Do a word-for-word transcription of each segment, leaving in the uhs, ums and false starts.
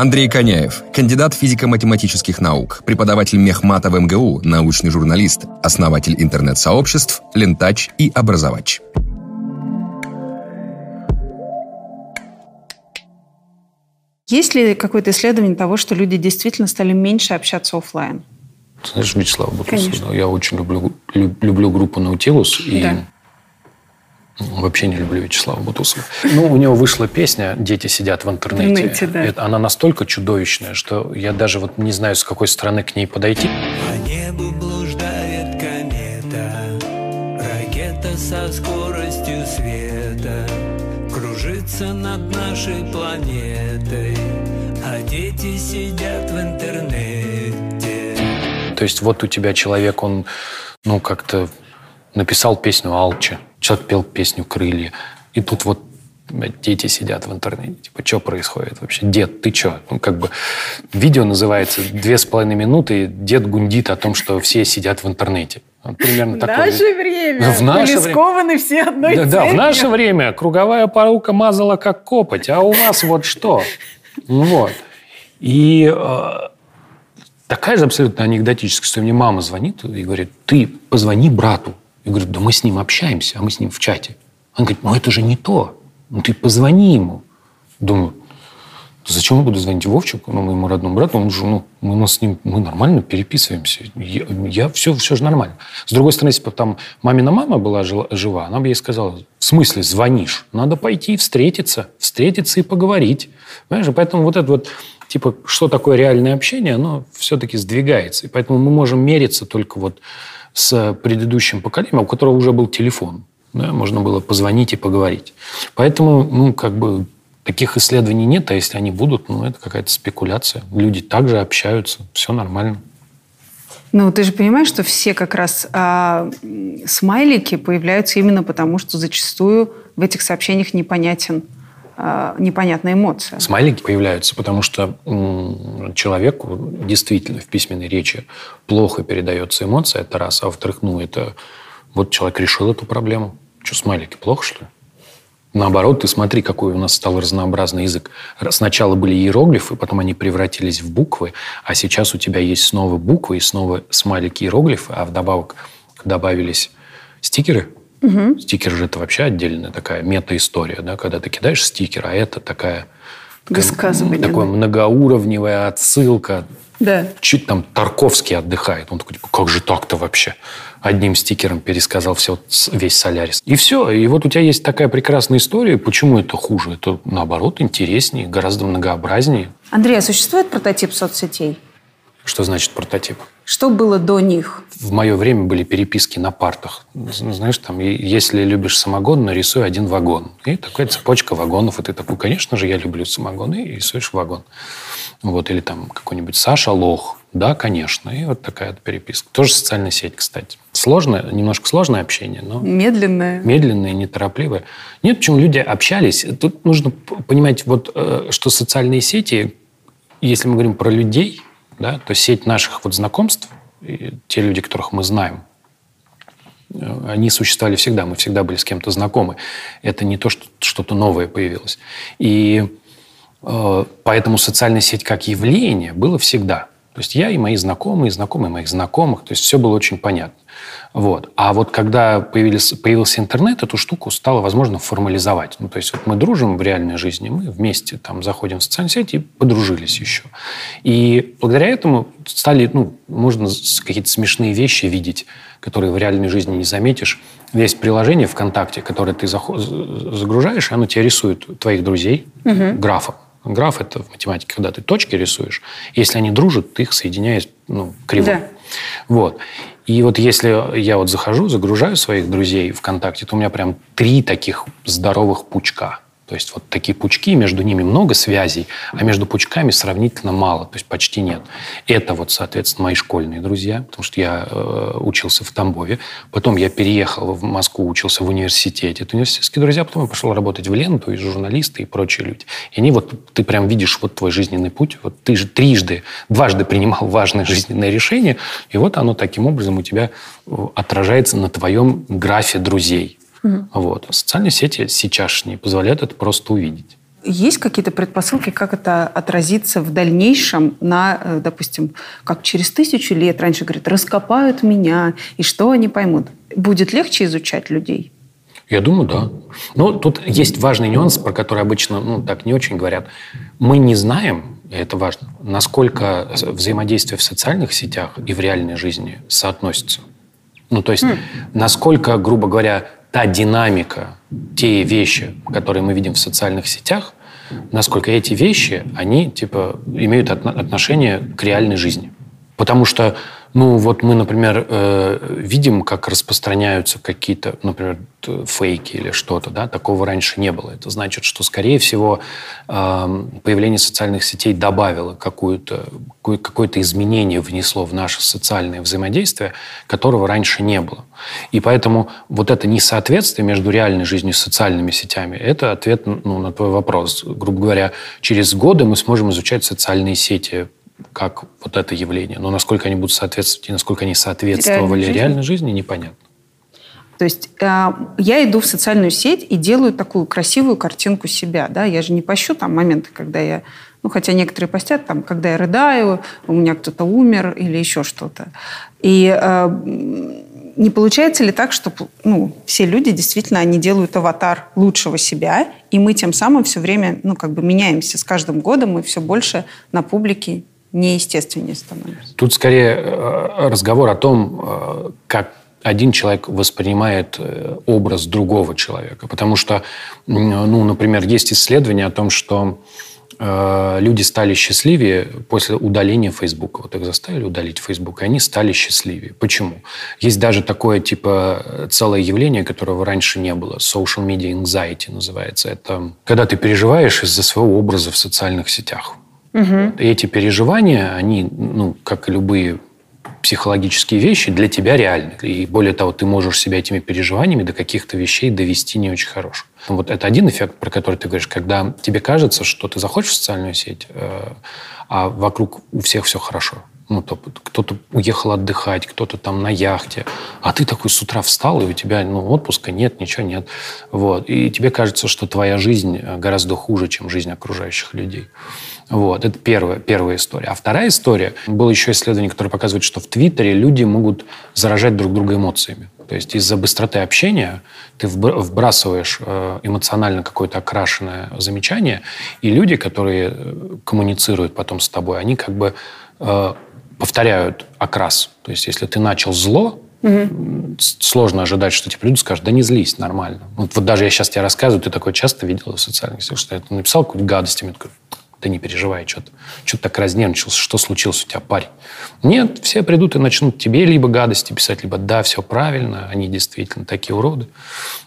Андрей Коняев, кандидат физико-математических наук, преподаватель мехмата в МГУ, научный журналист, основатель интернет-сообществ, лентач и образовач. Есть ли какое-то исследование того, что люди действительно стали меньше общаться офлайн? Ты знаешь, Вячеслав Бутусов, я очень люблю, люб, люблю группу «Наутилус», и да. вообще не люблю Вячеслава Бутусова. Ну, у него вышла песня «Дети сидят в интернете». Знаете, да. Это, она настолько чудовищная, что я даже вот не знаю, с какой стороны к ней подойти. По небу блуждает комета, ракета со скоростью света. Кружится над нашей планетой, а дети сидят в интернете. То есть вот у тебя человек, он, ну, как-то написал песню «Алча», человек пел песню «Крылья», и тут вот дети сидят в интернете. Типа, что происходит вообще? Дед, ты что? Ну, как бы видео называется «Две с половиной минуты, и дед гундит о том, что все сидят в интернете». Примерно в такое. Наше время. В наше время. Все одной да, да, в наше время круговая порука мазала как копоть, а у вас вот что? Вот. И э, такая же абсолютно анекдотическая, что мне мама звонит и говорит: ты позвони брату. Я говорю: да мы с ним общаемся, а мы с ним в чате. Он говорит: ну это же не то. Ну ты позвони ему. Думаю, зачем я буду звонить Вовчику, ну, моему родному брату? Он же, ну, мы, ну, с ним, мы нормально переписываемся. Я, я, все, все же нормально. С другой стороны, если бы там мамина мама была жива, она бы ей сказала: в смысле звонишь? Надо пойти встретиться, встретиться и поговорить. Понимаешь? Поэтому вот это вот, типа, что такое реальное общение, оно все-таки сдвигается. И поэтому мы можем мериться только вот с предыдущим поколением, у которого уже был телефон. Да? Можно было позвонить и поговорить. Поэтому, ну, как бы... Таких исследований нет, а если они будут, ну, это какая-то спекуляция. Люди также общаются, все нормально. Ну, ты же понимаешь, что все как раз а, смайлики появляются именно потому, что зачастую в этих сообщениях непонятен, а, непонятная эмоция. Смайлики появляются, потому что м- человеку действительно в письменной речи плохо передается эмоция, это раз, а во-вторых, ну, это... Вот человек решил эту проблему. Что, смайлики плохо, что ли? Наоборот, ты смотри, какой у нас стал разнообразный язык. Сначала были иероглифы, потом они превратились в буквы, а сейчас у тебя есть снова буквы и снова смайлики иероглифы, а вдобавок добавились стикеры. Угу. Стикеры же это вообще отдельная такая мета-история, да, когда ты кидаешь стикер, а это такая... Высказывание. Такая многоуровневая отсылка. Да. Чуть там Тарковский отдыхает. Он такой, типа, как же так-то вообще? Одним стикером пересказал все, весь Солярис. И все. И вот у тебя есть такая прекрасная история. Почему это хуже? Это, наоборот, интереснее, гораздо многообразнее. Андрей, а существует прототип соцсетей? Что значит прототип? Что было до них? В мое время были переписки на партах. Знаешь, там, если любишь самогон, нарисуй один вагон. И такая цепочка вагонов. И ты такой, конечно же, я люблю самогон, и рисуешь вагон. Вот, или там какой-нибудь Саша Лох. Да, конечно. И вот такая вот переписка. Тоже социальная сеть, кстати. Сложное, немножко сложное общение, но... Медленное. Медленное, неторопливое. Нет, почему люди общались. Тут нужно понимать, вот, что социальные сети, если мы говорим про людей... Да, то сеть наших вот знакомств, те люди, которых мы знаем, они существовали всегда, мы всегда были с кем-то знакомы. Это не то, что что-то новое появилось. И э, поэтому социальная сеть как явление было всегда. То есть я и мои знакомые, и знакомые моих знакомых, то есть все было очень понятно. Вот. А вот когда появился, появился интернет, эту штуку стало возможно формализовать. Ну, то есть вот мы дружим в реальной жизни, мы вместе там заходим в социальные сети и подружились еще. И благодаря этому стали, ну, можно какие-то смешные вещи видеть, которые в реальной жизни не заметишь. Есть приложение ВКонтакте, которое ты загружаешь, и оно тебе рисует твоих друзей угу. графом. Граф – это в математике, когда ты точки рисуешь. Если они дружат, ты их соединяешь, ну, криво. Да. Вот. И вот если я вот захожу, загружаю своих друзей ВКонтакте, то у меня прям три таких здоровых пучка. То есть вот такие пучки, между ними много связей, а между пучками сравнительно мало, то есть почти нет. Это вот, соответственно, мои школьные друзья, потому что я э, учился в Тамбове, потом я переехал в Москву, учился в университете. Это университетские друзья, потом я пошел работать в Ленту, и журналисты, и прочие люди. И они вот, ты прям видишь вот твой жизненный путь, вот ты же трижды, дважды принимал важное жизненное решение, и вот оно таким образом у тебя отражается на твоем графе друзей. Вот. Социальные сети сейчасшние позволяют это просто увидеть. Есть какие-то предпосылки, как это отразится в дальнейшем на, допустим, как через тысячу лет, раньше, говорят, раскопают меня, и что они поймут? Будет легче изучать людей? Я думаю, да. Но тут есть важный нюанс, про который обычно, ну, так не очень говорят. Мы не знаем, и это важно, насколько взаимодействие в социальных сетях и в реальной жизни соотносится. Ну, то есть, mm. насколько, грубо говоря, та динамика, те вещи, которые мы видим в социальных сетях, насколько эти вещи, они, типа, имеют отношение к реальной жизни. Потому что, ну, вот мы, например, э, видим, как распространяются какие-то, например, фейки или что-то, да, такого раньше не было. Это значит, что, скорее всего, э, появление социальных сетей добавило какую-то, какое-то изменение внесло в наше социальное взаимодействие, которого раньше не было. И поэтому вот это несоответствие между реальной жизнью и социальными сетями, это ответ, ну, на твой вопрос. Грубо говоря, через годы мы сможем изучать социальные сети, как вот это явление. Но насколько они будут соответствовать и насколько они соответствовали реальной, реальной жизни, непонятно. То есть э, я иду в социальную сеть и делаю такую красивую картинку себя. Да? Я же не пощу там моменты, когда я... Ну, хотя некоторые постят, там, когда я рыдаю, у меня кто-то умер или еще что-то. И э, не получается ли так, что, ну, все люди действительно, они делают аватар лучшего себя, и мы тем самым все время, ну, как бы меняемся с каждым годом, и все больше на публике неестественнее становится. Тут скорее разговор о том, как один человек воспринимает образ другого человека. Потому что, ну, например, есть исследования о том, что люди стали счастливее после удаления Фейсбука. Вот их заставили удалить Фейсбук, и они стали счастливее. Почему? Есть даже такое, типа, целое явление, которого раньше не было. Social media anxiety называется. Это когда ты переживаешь из-за своего образа в социальных сетях. Угу. Эти переживания, они, ну, как и любые психологические вещи, для тебя реальны. И более того, ты можешь себя этими переживаниями до каких-то вещей довести не очень хороших. Вот это один эффект, про который ты говоришь, когда тебе кажется, что ты заходишь в социальную сеть, а вокруг у всех все хорошо. Ну, то, кто-то уехал отдыхать, кто-то там на яхте, а ты такой с утра встал, и у тебя, ну, отпуска нет, ничего нет. Вот. И тебе кажется, что твоя жизнь гораздо хуже, чем жизнь окружающих людей. Вот. Это первая, первая история. А вторая история, было еще исследование, которое показывает, что в Твиттере люди могут заражать друг друга эмоциями. То есть из-за быстроты общения ты вбрасываешь эмоционально какое-то окрашенное замечание, и люди, которые коммуницируют потом с тобой, они как бы повторяют окрас. То есть если ты начал зло, угу. сложно ожидать, что тебе люди скажут, да не злись, нормально. Вот, вот даже я сейчас тебе рассказываю, ты такое часто видела в социальных сетях, что я написал какую-то гадость, и мне такой, да не переживай, что-то что-то так разнервничался, что случилось у тебя, парень? Нет, все придут и начнут тебе либо гадости писать, либо да, все правильно, они действительно такие уроды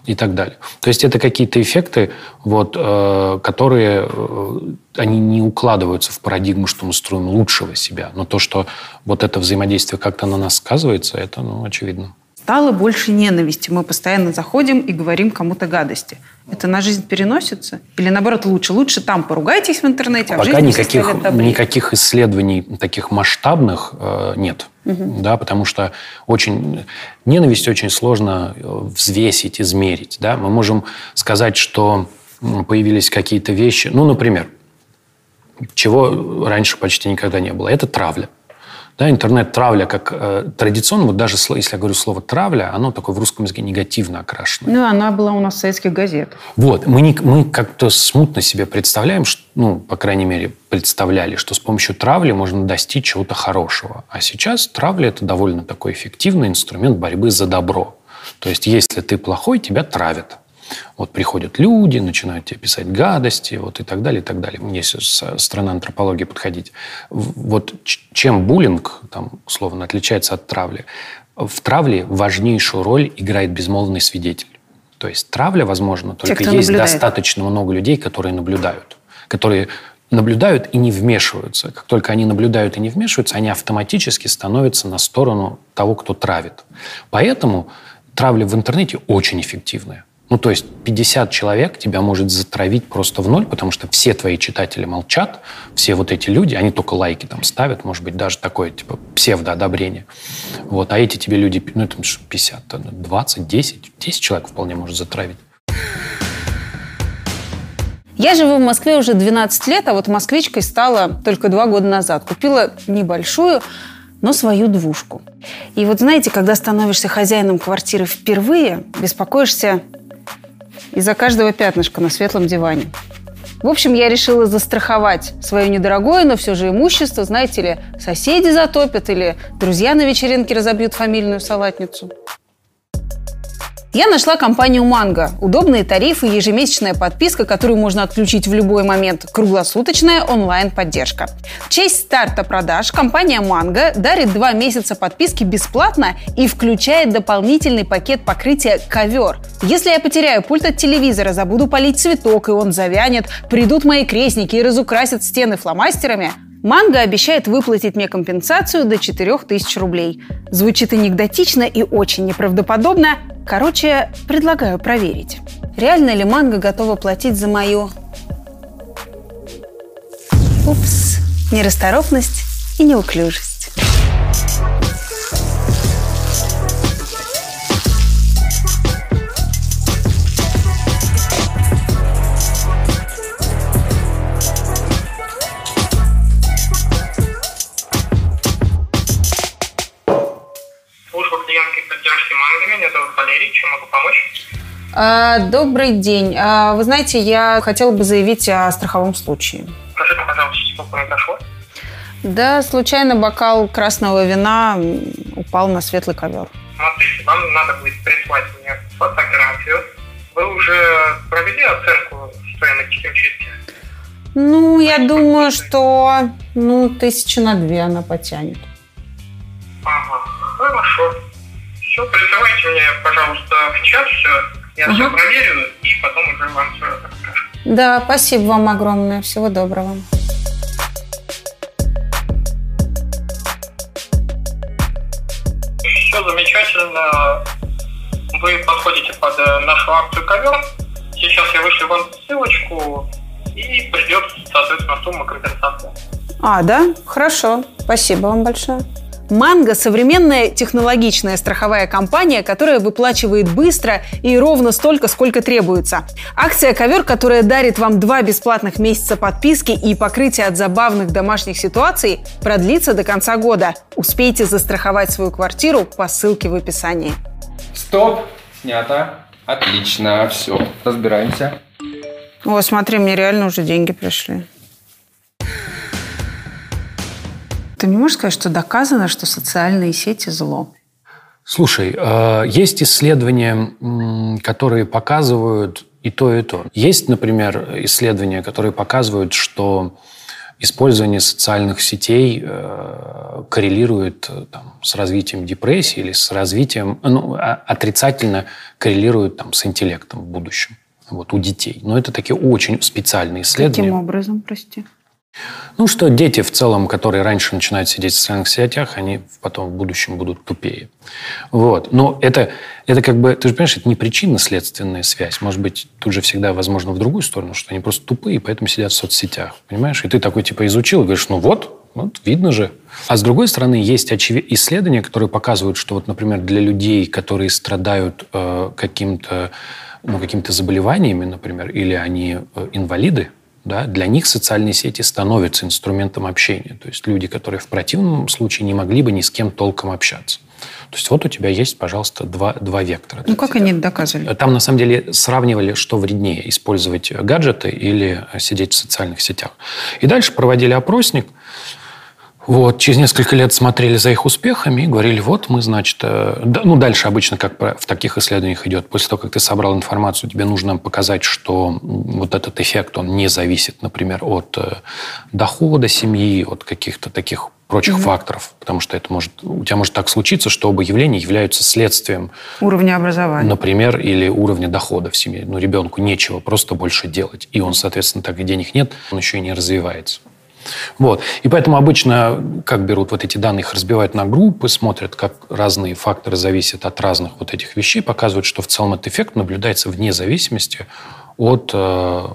и так далее. То есть это какие-то эффекты, вот, э, которые, э, они не укладываются в парадигму, что мы строим лучшего себя. Но то, что вот это взаимодействие как-то на нас сказывается, это, ну, очевидно. Стало больше ненависти. Мы постоянно заходим и говорим кому-то гадости. Это на жизнь переносится? Или, наоборот, лучше? Лучше там поругайтесь в интернете, а пока в жизни никаких, все ставят никаких исследований таких масштабных э, нет. Угу. Да, потому что очень, ненависть очень сложно взвесить, измерить. Да? Мы можем сказать, что появились какие-то вещи. Ну, например, чего раньше почти никогда не было. Это травля. Да, интернет-травля как э, традиционно, вот даже если я говорю слово «травля», оно такое в русском языке негативно окрашено. Ну, она была у нас в советских газетах. Вот, мы, не, мы как-то смутно себе представляем, что, ну, по крайней мере, представляли, что с помощью травли можно достичь чего-то хорошего. А сейчас травля – это довольно такой эффективный инструмент борьбы за добро. То есть, если ты плохой, тебя травят. Вот приходят люди, начинают тебе писать гадости, вот, и так далее, и так далее. Если со стороны антропологии подходить. Вот чем буллинг, там, условно, отличается от травли? В травле важнейшую роль играет безмолвный свидетель. То есть травля, возможно, только есть наблюдает. Достаточно много людей, которые наблюдают. Которые наблюдают и не вмешиваются. Как только они наблюдают и не вмешиваются, они автоматически становятся на сторону того, кто травит. Поэтому травля в интернете очень эффективная. Ну, то есть пятьдесят человек тебя может затравить просто в ноль, потому что все твои читатели молчат, все вот эти люди, они только лайки там ставят, может быть, даже такое, типа, псевдоодобрение. Вот, а эти тебе люди, ну, это пятьдесят, двадцать, десять, десять человек вполне может затравить. Я живу в Москве уже двенадцать лет, а вот москвичкой стала только два года назад. Купила небольшую, но свою двушку. И вот знаете, когда становишься хозяином квартиры впервые, беспокоишься из-за каждого пятнышка на светлом диване. В общем, я решила застраховать свое недорогое, но все же имущество. Знаете ли, соседи затопят или друзья на вечеринке разобьют фамильную салатницу. Я нашла компанию «Манго». Удобные тарифы, ежемесячная подписка, которую можно отключить в любой момент, круглосуточная онлайн-поддержка. В честь старта продаж компания «Манго» дарит два месяца подписки бесплатно и включает дополнительный пакет покрытия «Ковер». Если я потеряю пульт от телевизора, забуду полить цветок, и он завянет, придут мои крестники и разукрасят стены фломастерами, «Манго» обещает выплатить мне компенсацию до четырёх тысяч рублей. Звучит анекдотично и очень неправдоподобно. Короче, предлагаю проверить. Реально ли «Манго» готова платить за мою... Упс. Нерасторопность и неуклюжесть. Добрый день. Вы знаете, я хотела бы заявить о страховом случае. Скажите, пожалуйста, что произошло? Да, случайно бокал красного вина упал на светлый ковер. Смотрите, вам надо будет прислать мне фотографию. Вы уже провели оценку стоимости химчистки? Ну, я думаю, что ну, тысячи на две она потянет. Ага, хорошо. Все, присылайте мне, пожалуйста, в чат все. Я ага. все проверю и потом уже вам все расскажу. Да, спасибо вам огромное. Всего доброго. Все замечательно. Вы подходите под нашу акцию «Ковер». Сейчас я вышлю вам ссылочку и придет, соответственно, сумма компенсации. А, да? Хорошо. Спасибо вам большое. «Манго» – современная технологичная страховая компания, которая выплачивает быстро и ровно столько, сколько требуется. Акция «Ковер», которая дарит вам два бесплатных месяца подписки и покрытие от забавных домашних ситуаций, продлится до конца года. Успейте застраховать свою квартиру по ссылке в описании. Стоп! Снято. Отлично. Все. Разбираемся. О, смотри, мне реально уже деньги пришли. Ты не можешь сказать, что доказано, что социальные сети – зло? Слушай, есть исследования, которые показывают и то, и то. Есть, например, исследования, которые показывают, что использование социальных сетей коррелирует там, с развитием депрессии или с развитием, ну, отрицательно коррелирует там, с интеллектом в будущем вот, у детей. Но это такие очень специальные исследования. Каким образом, прости? Ну, что дети в целом, которые раньше начинают сидеть в социальных сетях, они потом в будущем будут тупее. Вот. Но это, это как бы, ты же понимаешь, это не причинно-следственная связь. Может быть, тут же всегда, возможно, в другую сторону, что они просто тупые, поэтому сидят в соцсетях. Понимаешь? И ты такой типа изучил и говоришь, ну вот, вот, видно же. А с другой стороны, есть очевид... исследования, которые показывают, что, вот, например, для людей, которые страдают э, каким-то, ну, каким-то заболеваниями, например, или они э, инвалиды, да, для них социальные сети становятся инструментом общения. То есть люди, которые в противном случае не могли бы ни с кем толком общаться. То есть вот у тебя есть, пожалуйста, два, два вектора. Ну как они это доказывали? Там на самом деле сравнивали, что вреднее, использовать гаджеты или сидеть в социальных сетях. И дальше проводили опросник. Вот, через несколько лет смотрели за их успехами и говорили, вот мы, значит... Да, ну, дальше обычно, как в таких исследованиях идет, после того, как ты собрал информацию, тебе нужно показать, что вот этот эффект, он не зависит, например, от дохода семьи, от каких-то таких прочих mm-hmm. факторов, потому что это может... У тебя может так случиться, что оба явления являются следствием... Уровня образования. Например, или уровня дохода в семье. Ну, ребенку нечего просто больше делать. И он, соответственно, так и денег нет, он еще и не развивается. Вот. И поэтому обычно, как берут вот эти данные, их разбивают на группы, смотрят, как разные факторы зависят от разных вот этих вещей, показывают, что в целом этот эффект наблюдается вне зависимости от э,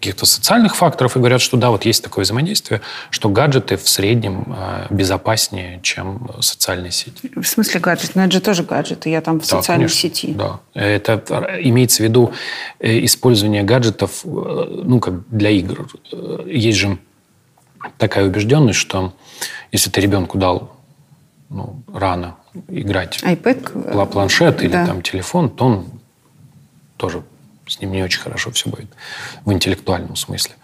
каких-то социальных факторов и говорят, что да, вот есть такое взаимодействие, что гаджеты в среднем безопаснее, чем социальные сети. В смысле гаджеты? Но это же тоже гаджеты, я там в да, социальной конечно, сети. Да, это имеется в виду использование гаджетов, ну, как для игр. Есть же такая убежденность, что если ты ребенку дал ну, рано играть iPad, планшет да. или там, телефон, то он тоже... С ним не очень хорошо все будет в интеллектуальном смысле.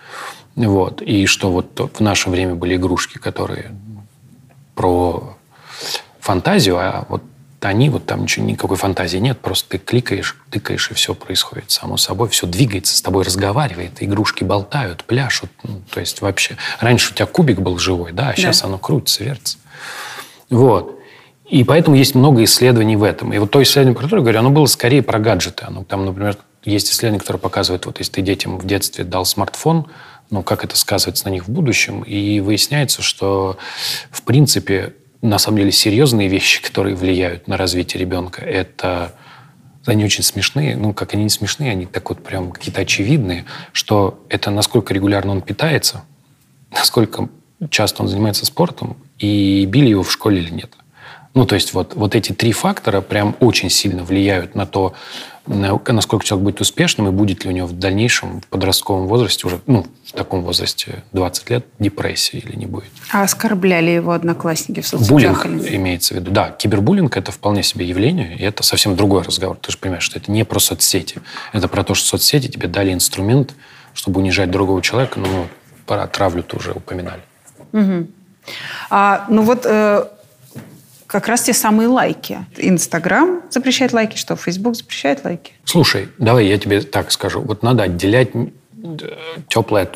Вот. И что вот в наше время были игрушки, которые про фантазию, а вот они, вот там ничего, никакой фантазии нет, просто ты кликаешь, тыкаешь, и все происходит само собой, все двигается, с тобой разговаривает, игрушки болтают, пляшут. Ну, то есть вообще... Раньше у тебя кубик был живой, да, а сейчас да. оно крутится, вертится. Вот. И поэтому есть много исследований в этом. И вот то исследование, про которое я говорю, оно было скорее про гаджеты. Оно там, например, есть исследования, которые показывают, вот если ты детям в детстве дал смартфон, ну, как это сказывается на них в будущем, и выясняется, что, в принципе, на самом деле серьезные вещи, которые влияют на развитие ребенка, это... Они очень смешные, ну, как они не смешные, они так вот прям какие-то очевидные, что это насколько регулярно он питается, насколько часто он занимается спортом, и били его в школе или нет. Ну, то есть вот, вот эти три фактора прям очень сильно влияют на то, на, насколько человек будет успешным и будет ли у него в дальнейшем в подростковом возрасте, уже ну, в таком возрасте двадцать лет, депрессия или не будет. А оскорбляли его одноклассники в соцсетях? Буллинг или... имеется в виду. Да, кибербуллинг – это вполне себе явление, и это совсем другой разговор. Ты же понимаешь, что это не про соцсети. Это про то, что соцсети тебе дали инструмент, чтобы унижать другого человека. Ну, про травлю-то уже упоминали. Угу. А, ну вот... Э... Как раз те самые лайки. Инстаграм запрещает лайки, что Фейсбук запрещает лайки. Слушай, давай я тебе так скажу. Вот надо отделять теплое от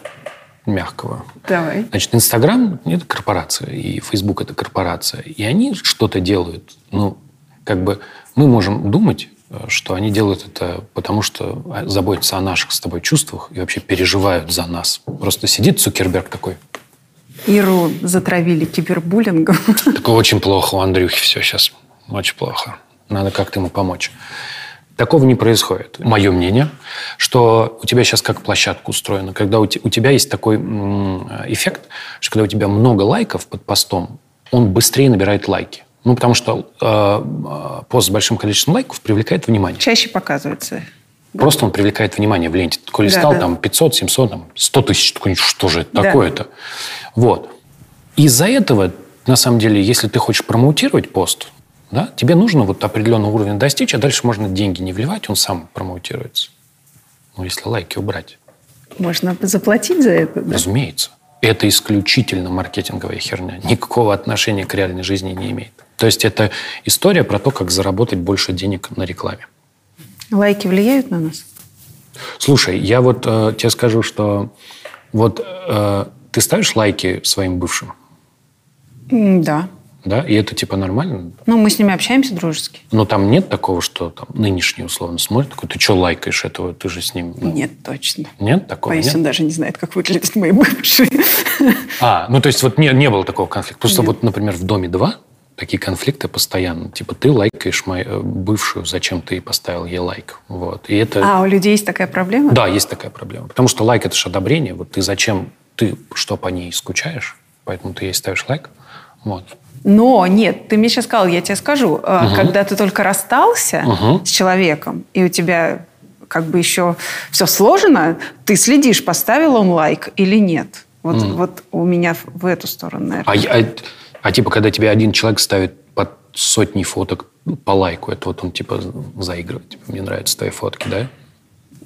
мягкого. Давай. Значит, Инстаграм – это корпорация, и Фейсбук – это корпорация. И они что-то делают. Ну, как бы мы можем думать, что они делают это потому, что заботятся о наших с тобой чувствах и вообще переживают за нас. Просто сидит Цукерберг такой... Иру затравили кибербуллингом. Такое очень плохо у Андрюхи все сейчас. Очень плохо. Надо как-то ему помочь. Такого не происходит. Мое мнение, что у тебя сейчас как площадка устроена. Когда у тебя есть такой эффект, что когда у тебя много лайков под постом, он быстрее набирает лайки. Ну, потому что э, пост с большим количеством лайков привлекает внимание. Чаще показывается. Просто он привлекает внимание в ленте. Коли да, стал да. там пятьсот, семьсот, сто тысяч, что же это да. такое-то? Вот. Из-за этого, на самом деле, если ты хочешь промоутировать пост, да, тебе нужно вот определенного уровня достичь, а дальше можно деньги не вливать, он сам промоутируется. Ну, если лайки убрать. Можно заплатить за это? Да? Разумеется. Это исключительно маркетинговая херня. Никакого отношения к реальной жизни не имеет. То есть это история про то, как заработать больше денег на рекламе. Лайки влияют на нас? Слушай, я вот э, тебе скажу, что вот э, ты ставишь лайки своим бывшим? Да. Да? И это типа нормально? Ну, мы с ними общаемся дружески. Но там нет такого, что там нынешний условно смотрит, такой, ты что лайкаешь этого, ты же с ним... Ну... Нет, точно. Нет такого? Боюсь, нет? Он даже не знает, как выглядят мои бывшие. А, ну то есть вот не, не было такого конфликта. Просто нет. Вот, например, в «Доме-два» такие конфликты постоянно. Типа, ты лайкаешь мою бывшую, зачем ты поставил ей лайк. Вот. И это... А, у людей есть такая проблема? Да, есть такая проблема. Потому что лайк – это же одобрение. Вот ты зачем, ты что, по ней скучаешь, поэтому ты ей ставишь лайк. Вот. Но нет, ты мне сейчас сказал, я тебе скажу. Угу. Когда ты только расстался угу. с человеком, и у тебя как бы еще все сложено, ты следишь, поставил он лайк или нет. Вот, угу. вот у меня в эту сторону, наверное. А я... А типа, когда тебе один человек ставит под сотни фоток по лайку, это вот он типа заигрывает. Типа, мне нравятся твои фотки, да?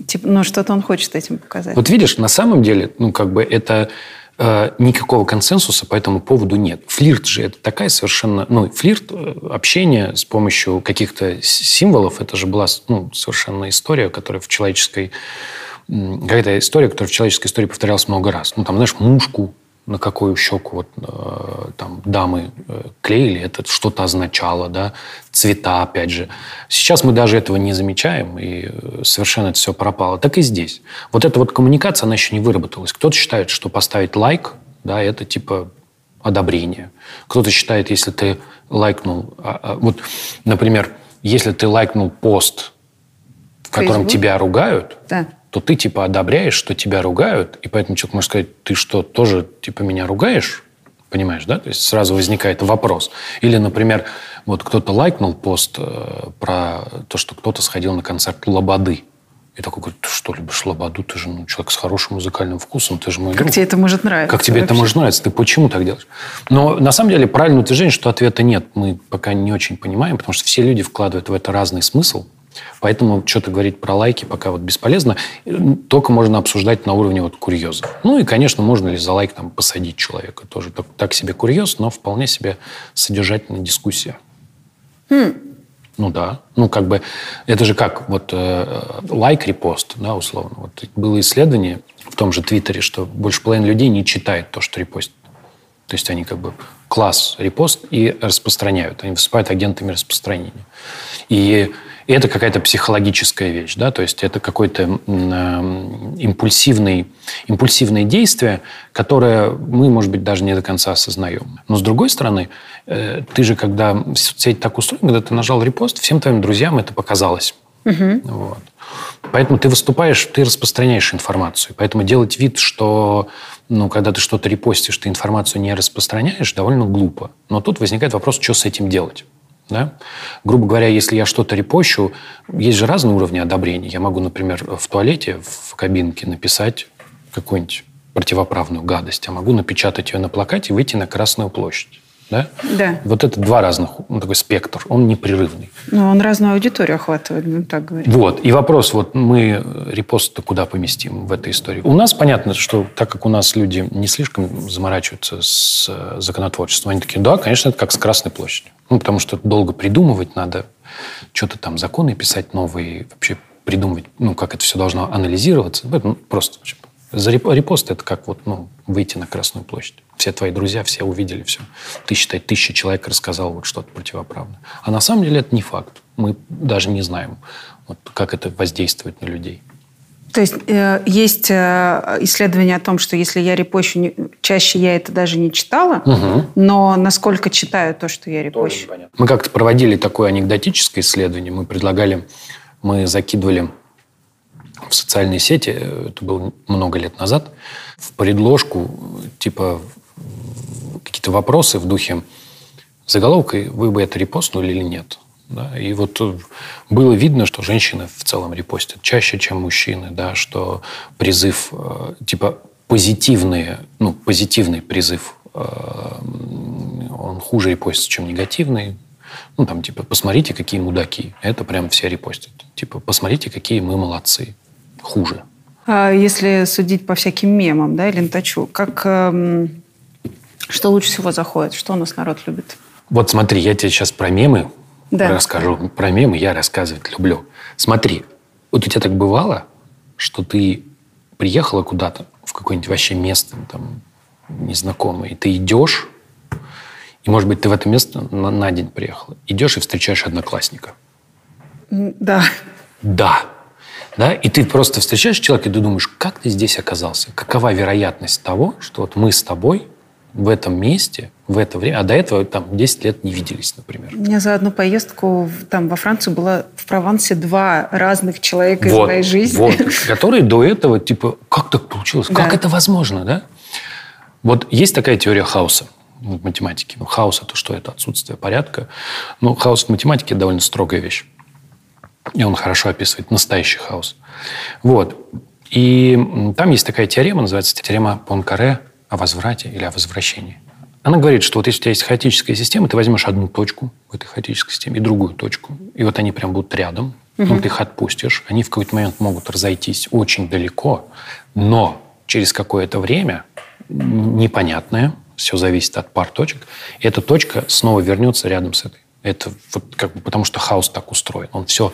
Типа, ну, что-то он хочет этим показать. Вот видишь, на самом деле, ну, как бы это э, никакого консенсуса по этому поводу нет. Флирт же это такая совершенно... Ну, флирт, общение с помощью каких-то символов, это же была ну, совершенно история, которая в человеческой... Какая-то история, которая в человеческой истории повторялась много раз. Ну, там, знаешь, мушку... на какую щеку вот, э, там, дамы э, клеили, это что-то означало, да, цвета, опять же. Сейчас мы даже этого не замечаем, и совершенно это все пропало. Так и здесь. Вот эта вот коммуникация, она еще не выработалась. Кто-то считает, что поставить лайк, да, это типа одобрение. Кто-то считает, если ты лайкнул... А, а, вот, например, если ты лайкнул пост, в котором Facebook? Тебя ругают... Да. то ты типа одобряешь, что тебя ругают, и поэтому человек может сказать, ты что, тоже типа меня ругаешь? Понимаешь, да? То есть сразу возникает вопрос. Или, например, вот кто-то лайкнул пост про то, что кто-то сходил на концерт Лободы. И такой говорит, ты что, любишь Лободу? Ты же ну, человек с хорошим музыкальным вкусом, ты же мой друг. Как тебе это может нравиться? Как тебе вообще? Это может нравиться? Ты почему так делаешь? Но на самом деле правильное утверждение, что ответа нет, мы пока не очень понимаем, потому что все люди вкладывают в это разный смысл. Поэтому что-то говорить про лайки пока вот бесполезно. Только можно обсуждать на уровне вот курьеза. Ну и, конечно, можно ли за лайк там посадить человека. Тоже так, так себе курьез, но вполне себе содержательная дискуссия. Mm. Ну да. Ну как бы это же как вот э, лайк-репост, да, условно. Вот было исследование в том же Твиттере, что больше половины людей не читает то, что репостит. То есть они как бы класс репост и распространяют. Они выступают агентами распространения. И... И это какая-то психологическая вещь, да, то есть это какое-то э, импульсивное, импульсивное действие, которое мы, может быть, даже не до конца осознаем. Но с другой стороны, э, ты же, когда соцсеть так устроена, когда ты нажал репост, всем твоим друзьям это показалось. Угу. Вот. Поэтому ты выступаешь, ты распространяешь информацию. Поэтому делать вид, что ну, когда ты что-то репостишь, ты информацию не распространяешь, довольно глупо. Но тут возникает вопрос, что с этим делать. Да? Грубо говоря, если я что-то репощу, есть же разные уровни одобрения. Я могу, например, в туалете, в кабинке написать какую-нибудь противоправную гадость, а могу напечатать ее на плакате и выйти на Красную площадь. Да? Да. Вот это два разных, ну, такой спектр, он непрерывный. Но он разную аудиторию охватывает, ну, так говорить. Вот, и вопрос, вот мы репост-то куда поместим в этой истории? У нас понятно, что так как у нас люди не слишком заморачиваются с законотворчеством, они такие, да, конечно, это как с Красной площадью. Ну, потому что долго придумывать надо, что-то там законы писать новые, вообще придумывать, ну, как это все должно анализироваться. Поэтому просто за репост это как вот, ну, выйти на Красную площадь. Все твои друзья, все увидели все. Ты, считай, тысяча человек рассказал вот что-то противоправное. А на самом деле это не факт. Мы даже не знаем, вот, как это воздействует на людей. То есть э, есть э, исследование о том, что если я репощу, не, чаще я это даже не читала, угу. Но насколько читаю то, что я репощу? Мы как-то проводили такое анекдотическое исследование. Мы предлагали, мы закидывали в социальные сети, это было много лет назад, в предложку типа какие-то вопросы в духе заголовкой «Вы бы это репостнули или нет?». Да? И вот было видно, что женщины в целом репостят чаще, чем мужчины, да? Что призыв, типа позитивные, ну, позитивный призыв, он хуже репостится, чем негативный. Ну, там, типа, посмотрите, какие мудаки. Это прям все репостят. Типа, посмотрите, какие мы молодцы. Хуже. А если судить по всяким мемам, да, или Лентачу, как, эм, что лучше всего заходит? Что у нас народ любит? Вот смотри, я тебе сейчас про мемы да. расскажу. Про мемы я рассказывать люблю. Смотри, вот у тебя так бывало, что ты приехала куда-то, в какое-нибудь вообще место там незнакомое, и ты идешь... И, может быть, ты в это место на, на день приехала. Идешь и встречаешь одноклассника. Да. Да. Да. И ты просто встречаешь человека, и ты думаешь, как ты здесь оказался? Какова вероятность того, что вот мы с тобой в этом месте, в это время, а до этого там десять лет не виделись, например. У меня за одну поездку там, во Францию было в Провансе два разных человека вот, из моей жизни. Вот, которые до этого, типа, как так получилось? Да. Как это возможно, да? Вот есть такая теория хаоса. В математике. Ну, хаос – это что? Это отсутствие порядка. Ну, хаос в математике – довольно строгая вещь. И он хорошо описывает настоящий хаос. Вот. И там есть такая теорема, называется теорема Понкаре о возврате или о возвращении. Она говорит, что вот если у тебя есть хаотическая система, ты возьмешь одну точку в этой хаотической системе и другую точку. И вот они прям будут рядом. Угу. Ты их отпустишь. Они в какой-то момент могут разойтись очень далеко, но через какое-то время непонятное, все зависит от пар точек. И эта точка снова вернется рядом с этой. Это вот как бы потому, что хаос так устроен. Он все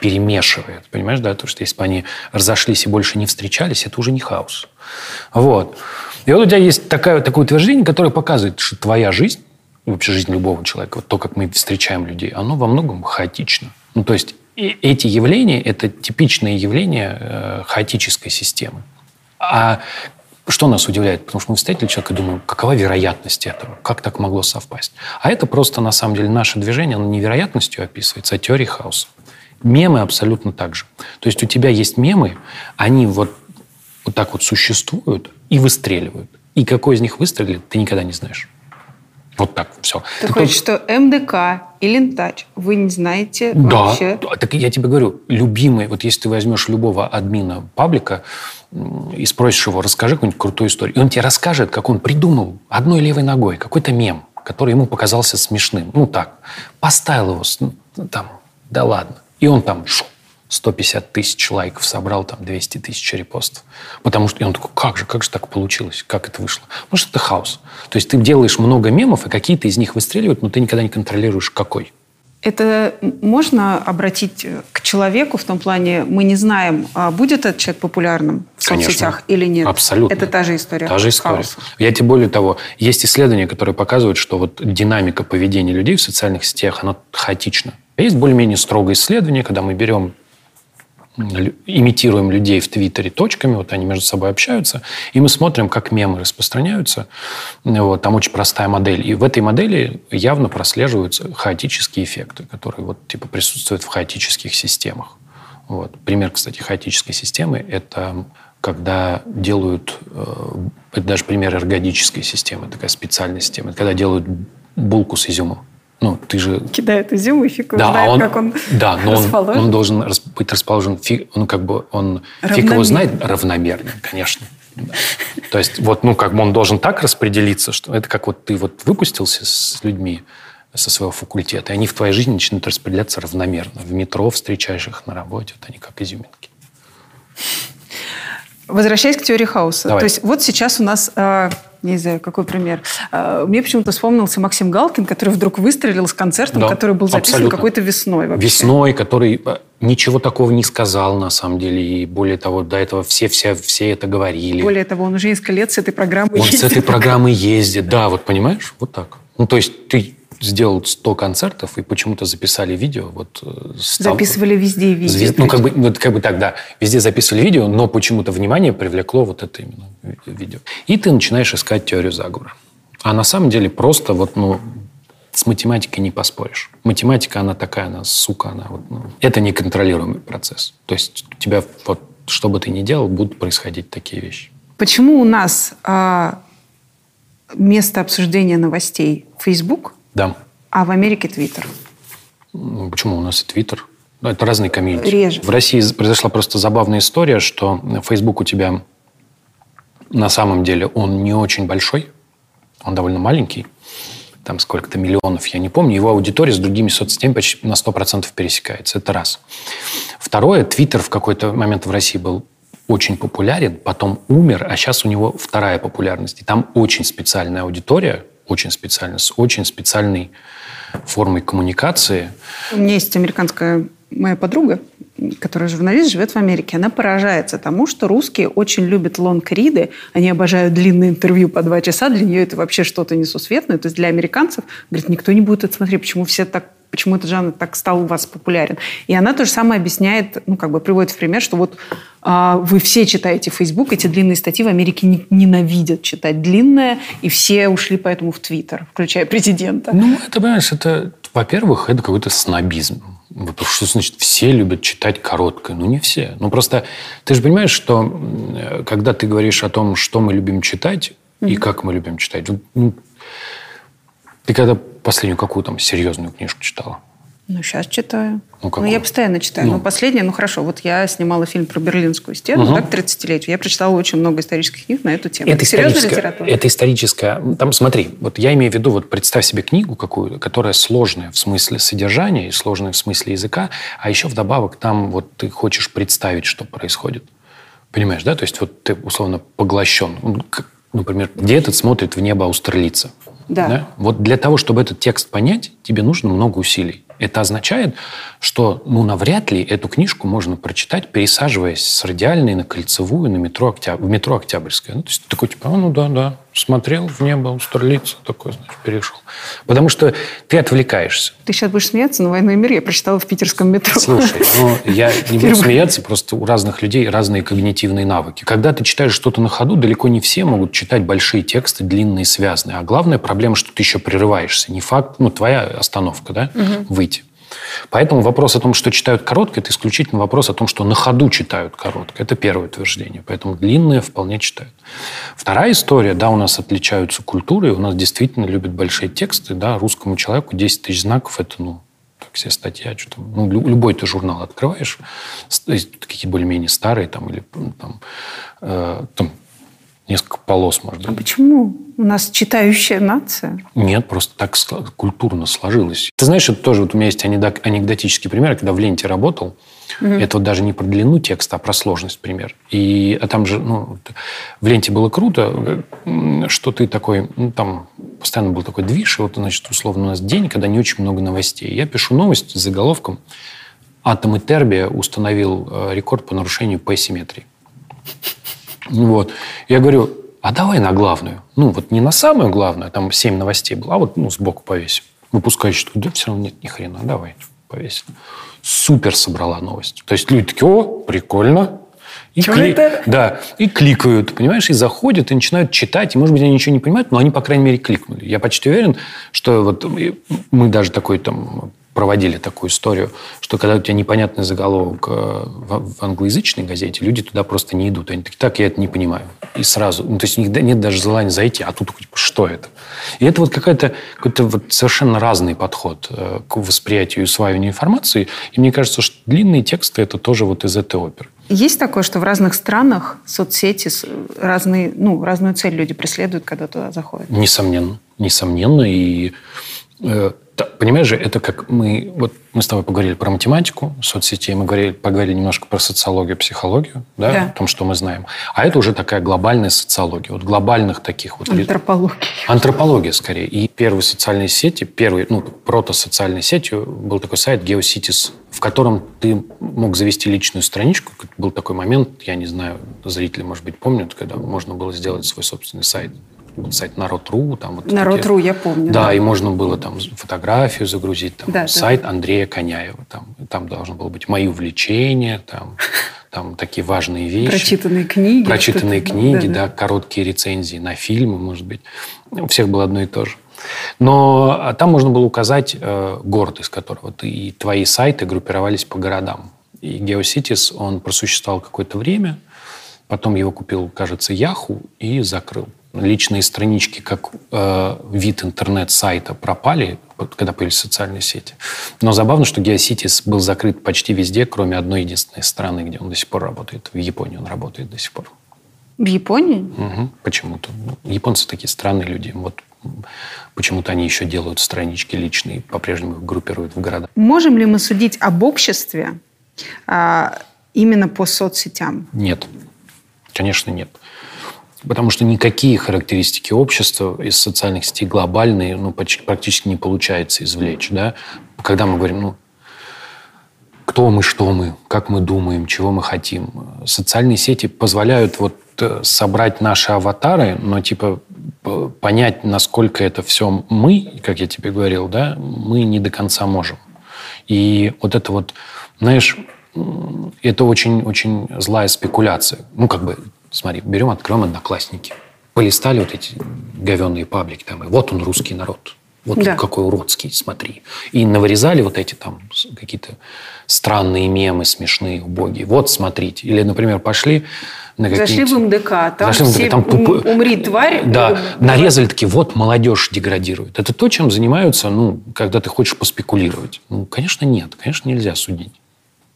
перемешивает. Понимаешь, да? Потому что если бы они разошлись и больше не встречались, это уже не хаос. Вот. И вот у тебя есть такая, такое утверждение, которое показывает, что твоя жизнь, вообще жизнь любого человека, вот то, как мы встречаем людей, оно во многом хаотично. Ну, то есть эти явления, это типичные явления хаотической системы. А что нас удивляет? Потому что мы встретили человека и думаем, какова вероятность этого? Как так могло совпасть? А это просто, на самом деле, наше движение, оно невероятностью описывается, а теорией хаоса. Мемы абсолютно так же. То есть у тебя есть мемы, они вот, вот так вот существуют и выстреливают. И какой из них выстрелит, ты никогда не знаешь. Вот так, все. Ты, ты хочешь, только... что МДК и Лентач вы не знаете да. вообще? Да, так я тебе говорю, любимый, вот если ты возьмешь любого админа паблика и спросишь его, расскажи какую-нибудь крутую историю, и он тебе расскажет, как он придумал одной левой ногой какой-то мем, который ему показался смешным. Ну так, поставил его, ну, там, да ладно. И он там сто пятьдесят тысяч лайков собрал, там двести тысяч репостов. Потому что и он такой, как же, как же так получилось? Как это вышло? Потому что это хаос. То есть ты делаешь много мемов, и какие-то из них выстреливают, но ты никогда не контролируешь, какой. Это можно обратить к человеку в том плане, мы не знаем, будет этот человек популярным в Конечно. Соцсетях или нет? Абсолютно. Это та же история. Та же история. Хаоса. Я тебе более того, есть исследования, которые показывают, что вот динамика поведения людей в социальных сетях, она хаотична. Есть более-менее строгое исследование, когда мы берем, имитируем людей в Твиттере точками, вот они между собой общаются, и мы смотрим, как мемы распространяются. Вот, там очень простая модель. И в этой модели явно прослеживаются хаотические эффекты, которые вот, типа, присутствуют в хаотических системах. Вот. Пример, кстати, хаотической системы – это когда делают... Это даже пример эргодической системы, такая специальная система. Это когда делают булку с изюмом. Ну, ты же... Кидает изюм, и фиг его да, знает, он, как он да, но расположен. Он, он должен быть расположен... Фиг, ну, как бы он... Фиг его знает равномерно, конечно. Да. То есть, вот, ну, как бы он должен так распределиться, что это как вот ты вот выпустился с людьми со своего факультета, и они в твоей жизни начинают распределяться равномерно. В метро встречаешь их на работе, вот они как изюминки. Возвращаясь к теории хаоса. Давай. То есть, вот сейчас у нас... Не знаю, какой пример. Мне почему-то вспомнился Максим Галкин, который вдруг выстрелил с концертом, да, который был записан абсолютно. Какой-то весной. Вообще. Весной, который ничего такого не сказал, на самом деле. И более того, до этого все, все, все это говорили. Более того, он уже несколько лет с этой программой он ездит. Он с этой программой ездит, да, вот понимаешь? Вот так. Ну, то есть ты сделал сто концертов и почему-то записали видео. Вот, стал... Записывали везде видео. Звез... Ну, как бы, вот, как бы так, да. Везде записывали видео, но почему-то внимание привлекло вот это именно видео. И ты начинаешь искать теорию заговора. А на самом деле просто вот, ну, с математикой не поспоришь. Математика, она такая, она, сука, она... Вот, ну, это неконтролируемый процесс. То есть у тебя, вот, что бы ты ни делал, будут происходить такие вещи. Почему у нас а, место обсуждения новостей Facebook... Да. А в Америке Твиттер. Почему у нас и Твиттер? Ну, это разные комьюнити. Реже. В России произошла просто забавная история, что Facebook у тебя на самом деле он не очень большой, он довольно маленький, там сколько-то миллионов, я не помню. Его аудитория с другими соцсетями почти на сто процентов пересекается. Это раз. Второе, Твиттер в какой-то момент в России был очень популярен, потом умер, а сейчас у него вторая популярность. И там очень специальная аудитория, очень специально, с очень специальной формой коммуникации. У меня есть американская моя подруга, которая журналист, живет в Америке. Она поражается тому, что русские очень любят лонг-риды. Они обожают длинные интервью по два часа. Для нее это вообще что-то несусветное. То есть для американцев, говорит, никто не будет это смотреть. Почему все так, почему этот жанр так стал у вас популярен? И она то же самое объясняет, ну, как бы приводит в пример, что вот вы все читаете Facebook, эти длинные статьи в Америке ненавидят читать длинное, и все ушли поэтому в Твиттер, включая президента. Ну, это, понимаешь, это, во-первых, это какой-то снобизм. Что значит все любят читать короткое? Ну, не все. Ну, просто ты же понимаешь, что когда ты говоришь о том, что мы любим читать mm-hmm. и как мы любим читать, ну, ты когда последнюю какую там серьезную книжку читала? Ну, сейчас читаю. Ну, ну я постоянно читаю. Ну. Но последнее, ну, хорошо, вот я снимала фильм про Берлинскую стену, угу. так, тридцатилетие. Я прочитала очень много исторических книг на эту тему. Это, это серьезная литература? Это историческая... Там, смотри, вот я имею в виду, вот представь себе книгу какую-то, которая сложная в смысле содержания и сложная в смысле языка, а еще вдобавок там вот ты хочешь представить, что происходит. Понимаешь, да? То есть вот ты, условно, поглощен. Например, где этот смотрит в небо австралийца. Да. Да? Вот для того, чтобы этот текст понять, тебе нужно много усилий. Это означает, что, ну, навряд ли эту книжку можно прочитать, пересаживаясь с радиальной на кольцевую, на метро Октябрь, в метро Октябрьское. Ну, то есть ты такой, типа, а, ну да, да, смотрел в небо, австралийца, такой, значит, перешел. Потому что ты отвлекаешься. Ты сейчас будешь смеяться, но «Войну и мир» я прочитала в питерском метро. Слушай, ну, я не буду смеяться, просто у разных людей разные когнитивные навыки. Когда ты читаешь что-то на ходу, далеко не все могут читать большие тексты, длинные, связанные. А главная проблема, что ты еще прерываешься. Не факт, ну, твоя остановка, да, выйти. Поэтому вопрос о том, что читают короткое, это исключительно вопрос о том, что на ходу читают короткое. Это первое утверждение. Поэтому длинное вполне читают. Вторая история. Да, у нас отличаются культуры. У нас действительно любят большие тексты. Да, русскому человеку десять тысяч знаков – это, ну, так себе статья. Что там, ну, любой ты журнал открываешь, какие более-менее старые, там, или там, э, там несколько полос, может быть. А почему? У нас читающая нация? Нет, просто так культурно сложилось. Ты знаешь, это тоже вот у меня есть анекдотический пример, когда в «Ленте» работал. Угу. Это вот даже не про длину текста, а про сложность пример. И, а там же, ну, в «Ленте» было круто, что ты такой, ну, там постоянно был такой движ, и вот, значит, условно, у нас день, когда не очень много новостей. Я пишу новость с заголовком «Атом и тербия установил рекорд по нарушению по асимметрии». Вот. Я говорю, а давай на главную. Ну, вот не на самую главную, там семь новостей было, а вот, ну, сбоку повесим. Выпускающий такой, да, все равно нет, ни хрена, давай повесим. Супер собрала новость. То есть люди такие, о, прикольно. И кли... Да, и кликают, понимаешь, и заходят, и начинают читать, и, может быть, они ничего не понимают, но они, по крайней мере, кликнули. Я почти уверен, что вот мы даже такой там... проводили такую историю, что когда у тебя непонятный заголовок в англоязычной газете, люди туда просто не идут. Они такие, так, я это не понимаю. И сразу, ну, то есть у них нет даже желания зайти, а тут типа, что это? И это вот какой-то какой-то вот совершенно разный подход к восприятию и усваиванию информации. И мне кажется, что длинные тексты – это тоже вот из этой оперы. Есть такое, что в разных странах соцсети разные, ну, разную цель люди преследуют, когда туда заходят? Несомненно. Несомненно. И... Э, понимаешь же, это как мы... Вот мы с тобой поговорили про математику, соцсети, мы говорили, поговорили немножко про социологию, психологию, да, да, о том, что мы знаем. А это уже такая глобальная социология. Вот глобальных таких вот... Антропология. Антропология, скорее. И первые социальные сети, первой, ну, протосоциальной сетью был такой сайт Geocities, в котором ты мог завести личную страничку. Был такой момент, я не знаю, зрители, может быть, помнят, когда можно было сделать свой собственный сайт. Сайт Народ точка ру. Там вот Народ точка ру, такие... я помню. Да, да, и можно было там фотографию загрузить. Там, да, сайт да. Андрея Коняева. Там, там должно было быть «Мои увлечения», там, там такие важные вещи. Прочитанные книги. Прочитанные книги, да, да, да, короткие рецензии на фильмы, может быть. У всех было одно и то же. Но там можно было указать город, из которого ты, и твои сайты группировались по городам. И Geocities, он просуществовал какое-то время, потом его купил, кажется, Yahoo и закрыл. Личные странички как э, вид интернет-сайта пропали, когда появились социальные сети. Но забавно, что Geocities был закрыт почти везде, кроме одной единственной страны, где он до сих пор работает. В Японии он работает до сих пор. В Японии? Угу, почему-то. Японцы такие странные люди. Вот почему-то они еще делают странички личные, по-прежнему их группируют в города. Можем ли мы судить об обществе а, именно по соцсетям? Нет. Конечно, нет. Потому что никакие характеристики общества из социальных сетей глобальные, ну, почти, практически не получается извлечь. Да? Когда мы говорим, ну, кто мы, что мы, как мы думаем, чего мы хотим. Социальные сети позволяют вот собрать наши аватары, но типа понять, насколько это все мы, как я тебе говорил, да, мы не до конца можем. И вот это вот, знаешь, это очень-очень злая спекуляция. Ну, как бы... Смотри, берем, откроем «Одноклассники». Полистали вот эти говёные паблики. Там, и вот он, русский народ. Вот да. Он какой уродский, смотри. И навырезали вот эти там какие-то странные мемы, смешные, убогие. Вот, смотрите. Или, например, пошли на какие-то... Зашли в МДК, там Зашли все там... умри, тварь. Да, да, нарезали такие, вот молодежь деградирует. Это то, чем занимаются, ну, когда ты хочешь поспекулировать. Ну, конечно, нет. Конечно, нельзя судить.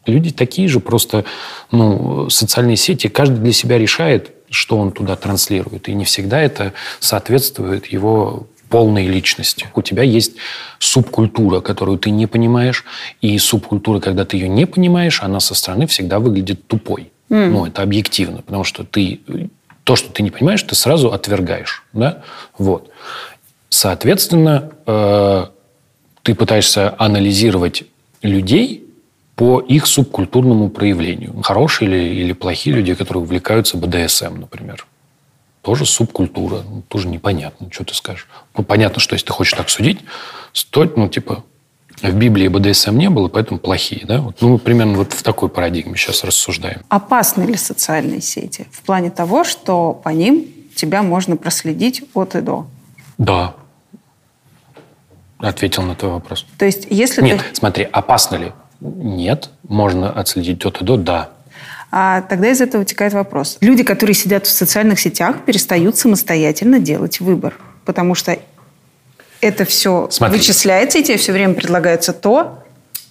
Люди такие же, просто, ну, социальные сети, каждый для себя решает, что он туда транслирует. И не всегда это соответствует его полной личности. У тебя есть субкультура, которую ты не понимаешь, и субкультура, когда ты ее не понимаешь, она со стороны всегда выглядит тупой. Mm. Ну, это объективно, потому что ты, то, что ты не понимаешь, ты сразу отвергаешь. Да? Вот. Соответственно, э, ты пытаешься анализировать людей по их субкультурному проявлению. Хорошие или, или плохие люди, которые увлекаются бэ дэ эс эм, например. Тоже субкультура. Ну, тоже непонятно, что ты скажешь. Ну, понятно, что если ты хочешь так судить, стоит, ну, типа, в Библии бэ дэ эс эм не было, поэтому плохие, да? Вот, ну, мы примерно вот в такой парадигме сейчас рассуждаем. Опасны ли социальные сети в плане того, что по ним тебя можно проследить от и до? Да. Ответил на твой вопрос. То есть, если Нет, ты... смотри, опасно ли? Нет. Можно отследить от и до, да. А тогда из этого вытекает вопрос. Люди, которые сидят в социальных сетях, перестают самостоятельно делать выбор, потому что это все Смотри. вычисляется, и тебе все время предлагается то,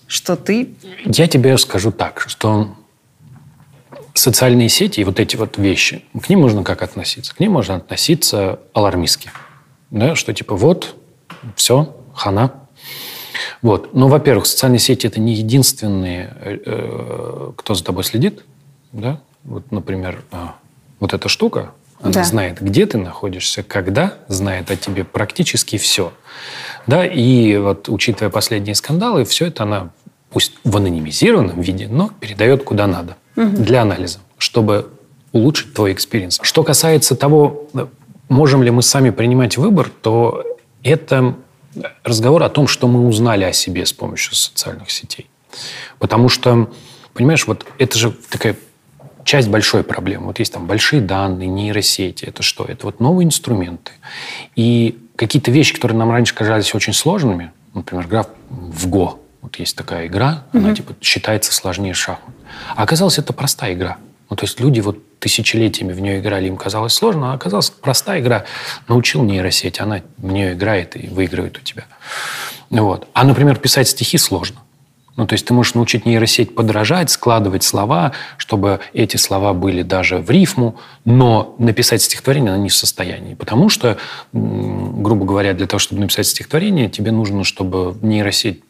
что ты... Я тебе скажу так, что социальные сети и вот эти вот вещи, к ним можно как относиться? К ним можно относиться алармистски. Да? Что типа вот, все, хана. Вот. Но, во-первых, социальные сети – это не единственные, кто за тобой следит. Да? Вот, например, вот эта штука, она да. знает, где ты находишься, когда, знает о тебе практически все. Да? И вот, учитывая последние скандалы, все это она, пусть в анонимизированном виде, но передает куда надо угу. для анализа, чтобы улучшить твой экспириенс. Что касается того, можем ли мы сами принимать выбор, то это разговор о том, что мы узнали о себе с помощью социальных сетей. Потому что, понимаешь, вот это же такая часть большой проблемы. Вот есть там большие данные, нейросети. Это что? Это вот новые инструменты. И какие-то вещи, которые нам раньше казались очень сложными, например, игра в Го. Вот есть такая игра, mm-hmm. она типа считается сложнее шахмат. А оказалось, это простая игра. Ну, то есть люди вот тысячелетиями в нее играли, им казалось сложно, а оказалось, простая игра. Научил нейросеть, она в нее играет и выигрывает у тебя. Вот. А, например, писать стихи сложно. Ну, то есть ты можешь научить нейросеть подражать, складывать слова, чтобы эти слова были даже в рифму, но написать стихотворение она не в состоянии. Потому что, грубо говоря, для того, чтобы написать стихотворение, тебе нужно, чтобы нейросеть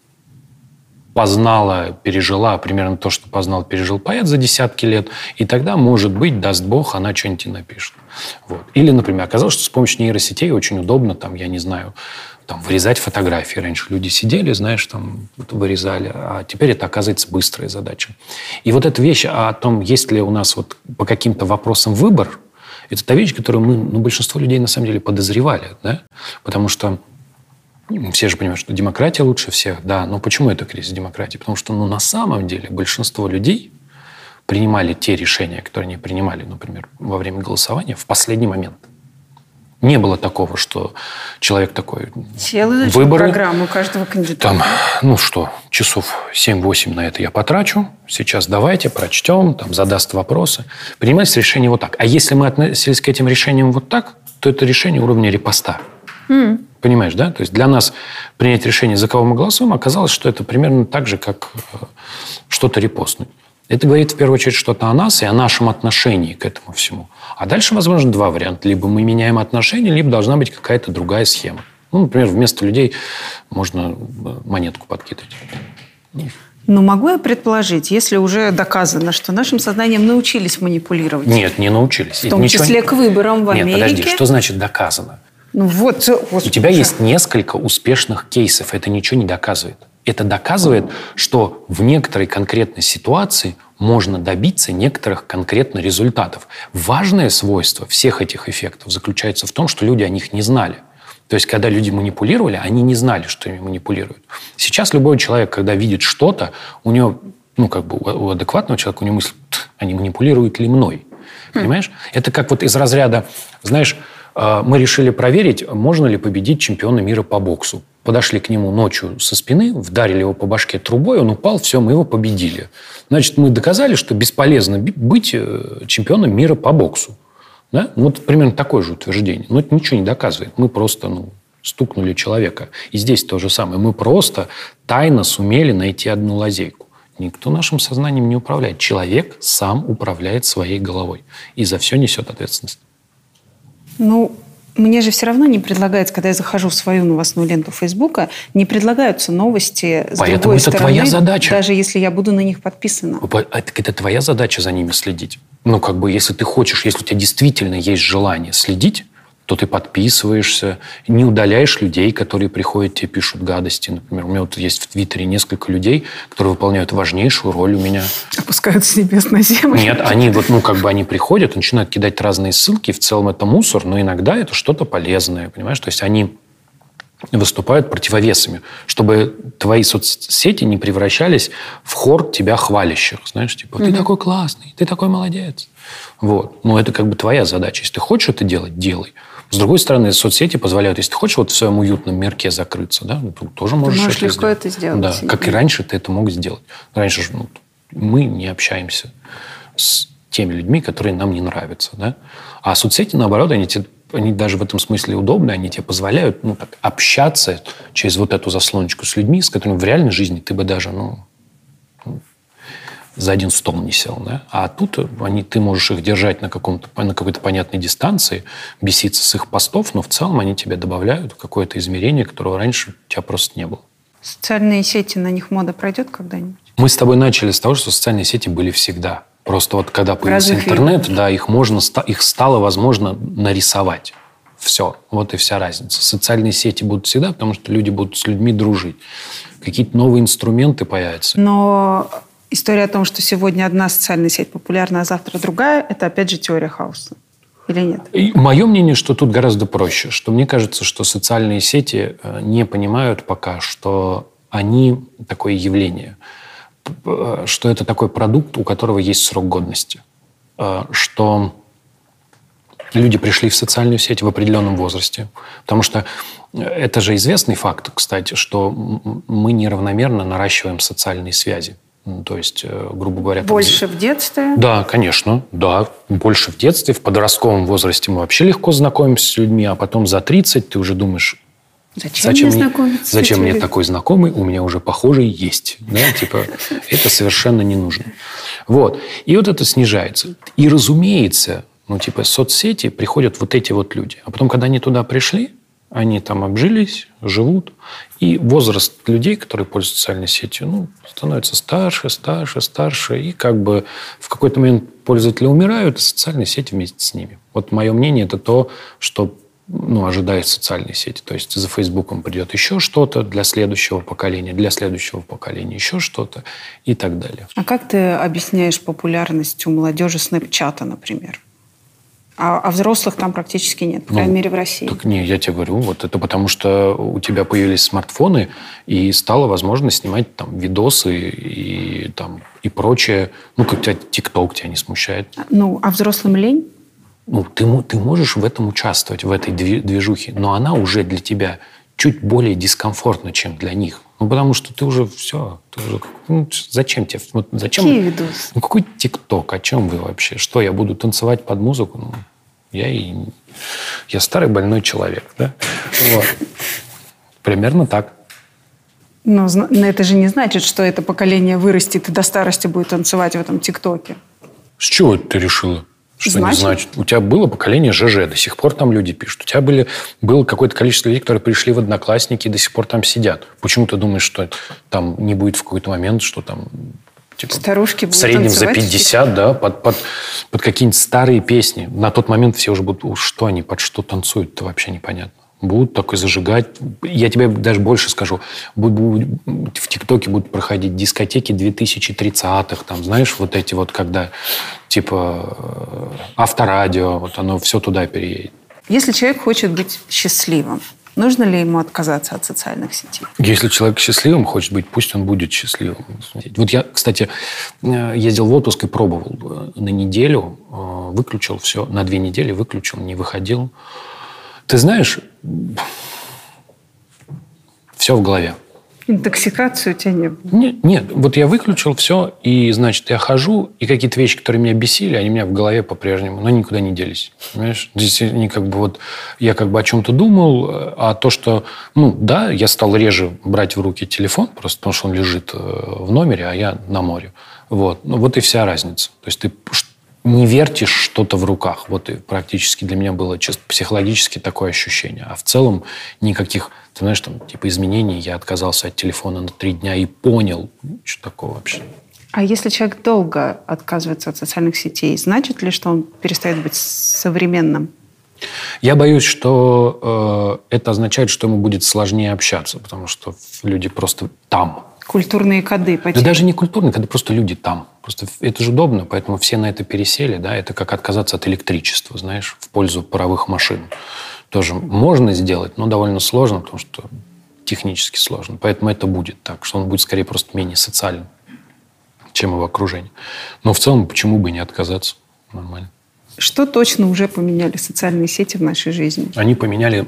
познала, пережила примерно то, что познал, пережил поэт за десятки лет, и тогда, может быть, даст Бог, она что-нибудь и напишет. Вот. Или, например, оказалось, что с помощью нейросетей очень удобно, там, я не знаю, там, вырезать фотографии. Раньше люди сидели, знаешь, там, вырезали, а теперь это, оказывается, быстрая задача. И вот эта вещь о том, есть ли у нас вот по каким-то вопросам выбор, это та вещь, которую мы, ну, большинство людей, на самом деле, подозревали, да? Потому что все же понимают, что демократия лучше всех, да. Но почему это кризис демократии? Потому что, ну, на самом деле большинство людей принимали те решения, которые они принимали, например, во время голосования, в последний момент. Не было такого, что человек такой... Сел и изучил программу каждого кандидата. Там, ну что, часов семь-восемь на это я потрачу. Сейчас давайте прочтем, там, задаст вопросы. Принимается решение вот так. А если мы относились к этим решениям вот так, то это решение уровня репоста. Mm. Понимаешь, да? То есть для нас принять решение, за кого мы голосуем, оказалось, что это примерно так же, как что-то репостнуть. Это говорит в первую очередь что-то о нас и о нашем отношении к этому всему. А дальше, возможно, два варианта. Либо мы меняем отношения, либо должна быть какая-то другая схема. Ну, например, вместо людей можно монетку подкидывать. Но могу я предположить, если уже доказано, что нашим сознанием научились манипулировать? Нет, не научились. В том числе ничего... к выборам в Америке? Нет, подожди, что значит доказано? Ну, вот, вот, у тебя уже есть несколько успешных кейсов. Это ничего не доказывает. Это доказывает, что в некоторой конкретной ситуации можно добиться некоторых конкретно результатов. Важное свойство всех этих эффектов заключается в том, что люди о них не знали. То есть, когда люди манипулировали, они не знали, что ими манипулируют. Сейчас любой человек, когда видит что-то, у него, ну, как бы у адекватного человека, у него мысль, они манипулируют ли мной? Понимаешь? Хм. Это как вот из разряда, знаешь... Мы решили проверить, можно ли победить чемпиона мира по боксу. Подошли к нему ночью со спины, вдарили его по башке трубой, он упал, все, мы его победили. Значит, мы доказали, что бесполезно быть чемпионом мира по боксу. Да? Вот примерно такое же утверждение. Но это ничего не доказывает. Мы просто, ну, стукнули человека. И здесь то же самое. Мы просто тайно сумели найти одну лазейку. Никто нашим сознанием не управляет. Человек сам управляет своей головой. И за все несет ответственность. Ну, мне же все равно не предлагается, когда я захожу в свою новостную ленту Фейсбука, не предлагаются новости с Поэтому другой это стороны, твоя задача. Даже если я буду на них подписана. Это твоя задача за ними следить. Ну, как бы, если ты хочешь, если у тебя действительно есть желание следить, то ты подписываешься, не удаляешь людей, которые приходят, тебе пишут гадости. Например, у меня вот есть в Твиттере несколько людей, которые выполняют важнейшую роль у меня. Опускают с небес на землю. Нет, они вот, ну, как бы они приходят, начинают кидать разные ссылки, в целом это мусор, но иногда это что-то полезное, понимаешь? То есть они выступают противовесами, чтобы твои соцсети не превращались в хор тебя хвалящих. Знаешь, типа, ты mm-hmm. такой классный, ты такой молодец. Вот. Но это как бы твоя задача. Если ты хочешь это делать, делай. С другой стороны, соцсети позволяют, если ты хочешь вот в своем уютном мирке закрыться, да, ты тоже можешь, ты можешь это легко сделать. это сделать. Да, как и раньше ты это мог сделать. Раньше же ну, мы не общаемся с теми людьми, которые нам не нравятся. Да? А соцсети, наоборот, они, те, они даже в этом смысле удобны, они тебе позволяют ну, так, общаться через вот эту заслоночку с людьми, с которыми в реальной жизни ты бы даже ну, за один стол не сел. Да? А тут они, ты можешь их держать на, каком-то, на какой-то понятной дистанции, беситься с их постов, но в целом они тебе добавляют какое-то измерение, которого раньше у тебя просто не было. Социальные сети, на них мода пройдет когда-нибудь? Мы с тобой начали с того, что социальные сети были всегда. Просто вот когда появился Разве интернет, фильм? да, их, можно, их стало возможно нарисовать. Все. Вот и вся разница. Социальные сети будут всегда, потому что люди будут с людьми дружить. Какие-то новые инструменты появятся. Но история о том, что сегодня одна социальная сеть популярна, а завтра другая, это опять же теория хаоса. Или нет? И мое мнение, что тут гораздо проще. Что мне кажется, что социальные сети не понимают пока, что они такое явление, что это такой продукт, у которого есть срок годности. Что люди пришли в социальную сеть в определенном возрасте. Потому что это же известный факт, кстати, что мы неравномерно наращиваем социальные связи. То есть, грубо говоря... Больше там... в детстве? Да, конечно. Да, больше в детстве. В подростковом возрасте мы вообще легко знакомимся с людьми, а потом за тридцать ты уже думаешь... Зачем, зачем мне знакомиться? Зачем мне такой знакомый? У меня уже похожий есть. Да? Типа, это совершенно не нужно. Вот. И вот это снижается. И, разумеется, ну, типа, соцсети приходят вот эти вот люди. А потом, когда они туда пришли, они там обжились, живут. И возраст людей, которые пользуются социальной сетью, ну, становится старше, старше, старше. И как бы в какой-то момент пользователи умирают, и социальные сети вместе с ними. Вот мое мнение – это то, что... ну, ожидая социальные сети. То есть за Фейсбуком придет еще что-то для следующего поколения, для следующего поколения еще что-то и так далее. А как ты объясняешь популярность у молодежи Снэпчата, например? А, а взрослых там практически нет, по ну, крайней мере, в России. Так не, я тебе говорю, вот это потому что у тебя появились смартфоны и стало возможно снимать там видосы и, и, там, и прочее. Ну, как тебя TikTok тебя не смущает. Ну, а взрослым лень? Ну, ты, ты можешь в этом участвовать, в этой движухе, но она уже для тебя чуть более дискомфортна, чем для них. Ну, потому что ты уже все. Ты уже, ну, зачем тебе? Вот, зачем? Какие видосы? Ну, какой ТикТок? О чем вы вообще? Что, я буду танцевать под музыку? Ну, я, и, я старый больной человек, да? Вот. Примерно так. Но, но это же не значит, что это поколение вырастет и до старости будет танцевать в этом ТикТоке. С чего это ты решила? Что значит? Не значит? У тебя было поколение ЖЖ, до сих пор там люди пишут. У тебя были, было какое-то количество людей, которые пришли в Одноклассники и до сих пор там сидят. Почему ты думаешь, что там не будет в какой-то момент, что там типа, старушки будут в среднем за пятьдесят, да, под, под, под какие-нибудь старые песни. На тот момент все уже будут, что они, под что танцуют-то вообще непонятно. Будут такой зажигать. Я тебе даже больше скажу. В ТикТоке будут проходить дискотеки две тысячи тридцатых. Там, знаешь, вот эти вот, когда типа Авторадио, вот оно все туда переедет. Если человек хочет быть счастливым, нужно ли ему отказаться от социальных сетей? Если человек счастливым хочет быть, пусть он будет счастливым. Вот я, кстати, ездил в отпуск и пробовал. На неделю выключил все. На две недели выключил, не выходил. Ты знаешь, все в голове. Интоксикации у тебя не было? Нет, нет, вот я выключил все, и, значит, я хожу, и какие-то вещи, которые меня бесили, они у меня в голове по-прежнему, но никуда не делись. Понимаешь? Здесь они как бы вот... Я как бы о чем-то думал, а то, что... Ну, да, я стал реже брать в руки телефон, просто потому что он лежит в номере, а я на море. Вот. Ну, вот и вся разница. То есть ты... не вертишь что-то в руках. Вот и практически для меня было чисто психологически такое ощущение. А в целом никаких, ты знаешь, там, типа изменений. Я отказался от телефона на три дня и понял, что такое вообще. А если человек долго отказывается от социальных сетей, значит ли, что он перестает быть современным? Я боюсь, что э, это означает, что ему будет сложнее общаться, потому что люди просто там. Культурные коды. Потеряли. Да даже не культурные коды, просто люди там. Просто это же удобно, поэтому все на это пересели. Да? Это как отказаться от электричества, знаешь, в пользу паровых машин. Тоже можно сделать, но довольно сложно, потому что технически сложно. Поэтому это будет так, что он будет скорее просто менее социальным, чем его окружение. Но в целом, почему бы и не отказаться? Нормально. Что точно уже поменяли социальные сети в нашей жизни? Они поменяли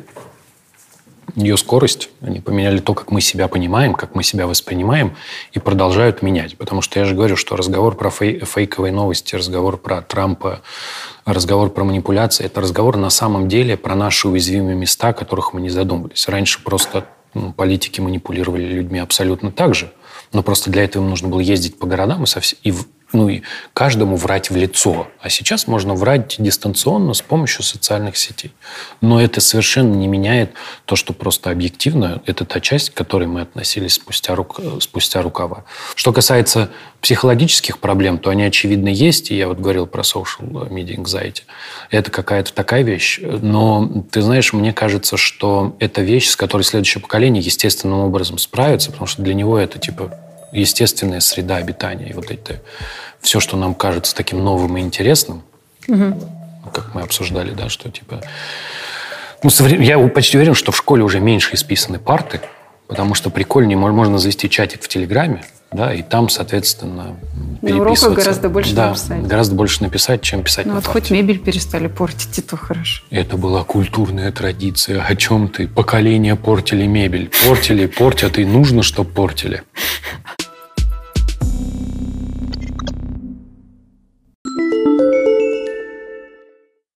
ее скорость, они поменяли то, как мы себя понимаем, как мы себя воспринимаем, и продолжают менять. Потому что я же говорю, что разговор про фей- фейковые новости, разговор про Трампа, разговор про манипуляции – это разговор на самом деле про наши уязвимые места, о которых мы не задумывались. Раньше просто ну, политики манипулировали людьми абсолютно так же, но просто для этого им нужно было ездить по городам и, совсем, и, ну, и каждому врать в лицо. А сейчас можно врать дистанционно с помощью социальных сетей. Но это совершенно не меняет то, что просто объективно это та часть, к которой мы относились спустя, рук, спустя рукава. Что касается психологических проблем, то они, очевидно, есть. И я вот говорил про social media anxiety. Это какая-то такая вещь. Но, ты знаешь, мне кажется, что это вещь, с которой следующее поколение естественным образом справится, потому что для него это типа естественная среда обитания. И вот это все, что нам кажется таким новым и интересным, угу. как мы обсуждали, да, что типа... Ну, я почти уверен, что в школе уже меньше исписаны парты, потому что прикольнее можно завести чатик в Телеграме, да, и там, соответственно, переписываться. На уроках гораздо больше да, написать. гораздо больше написать, чем писать ну, на вот парте. Хоть мебель перестали портить, и то хорошо. Это была культурная традиция. О чем ты? Поколения портили мебель. Портили, портят, и нужно, чтобы портили.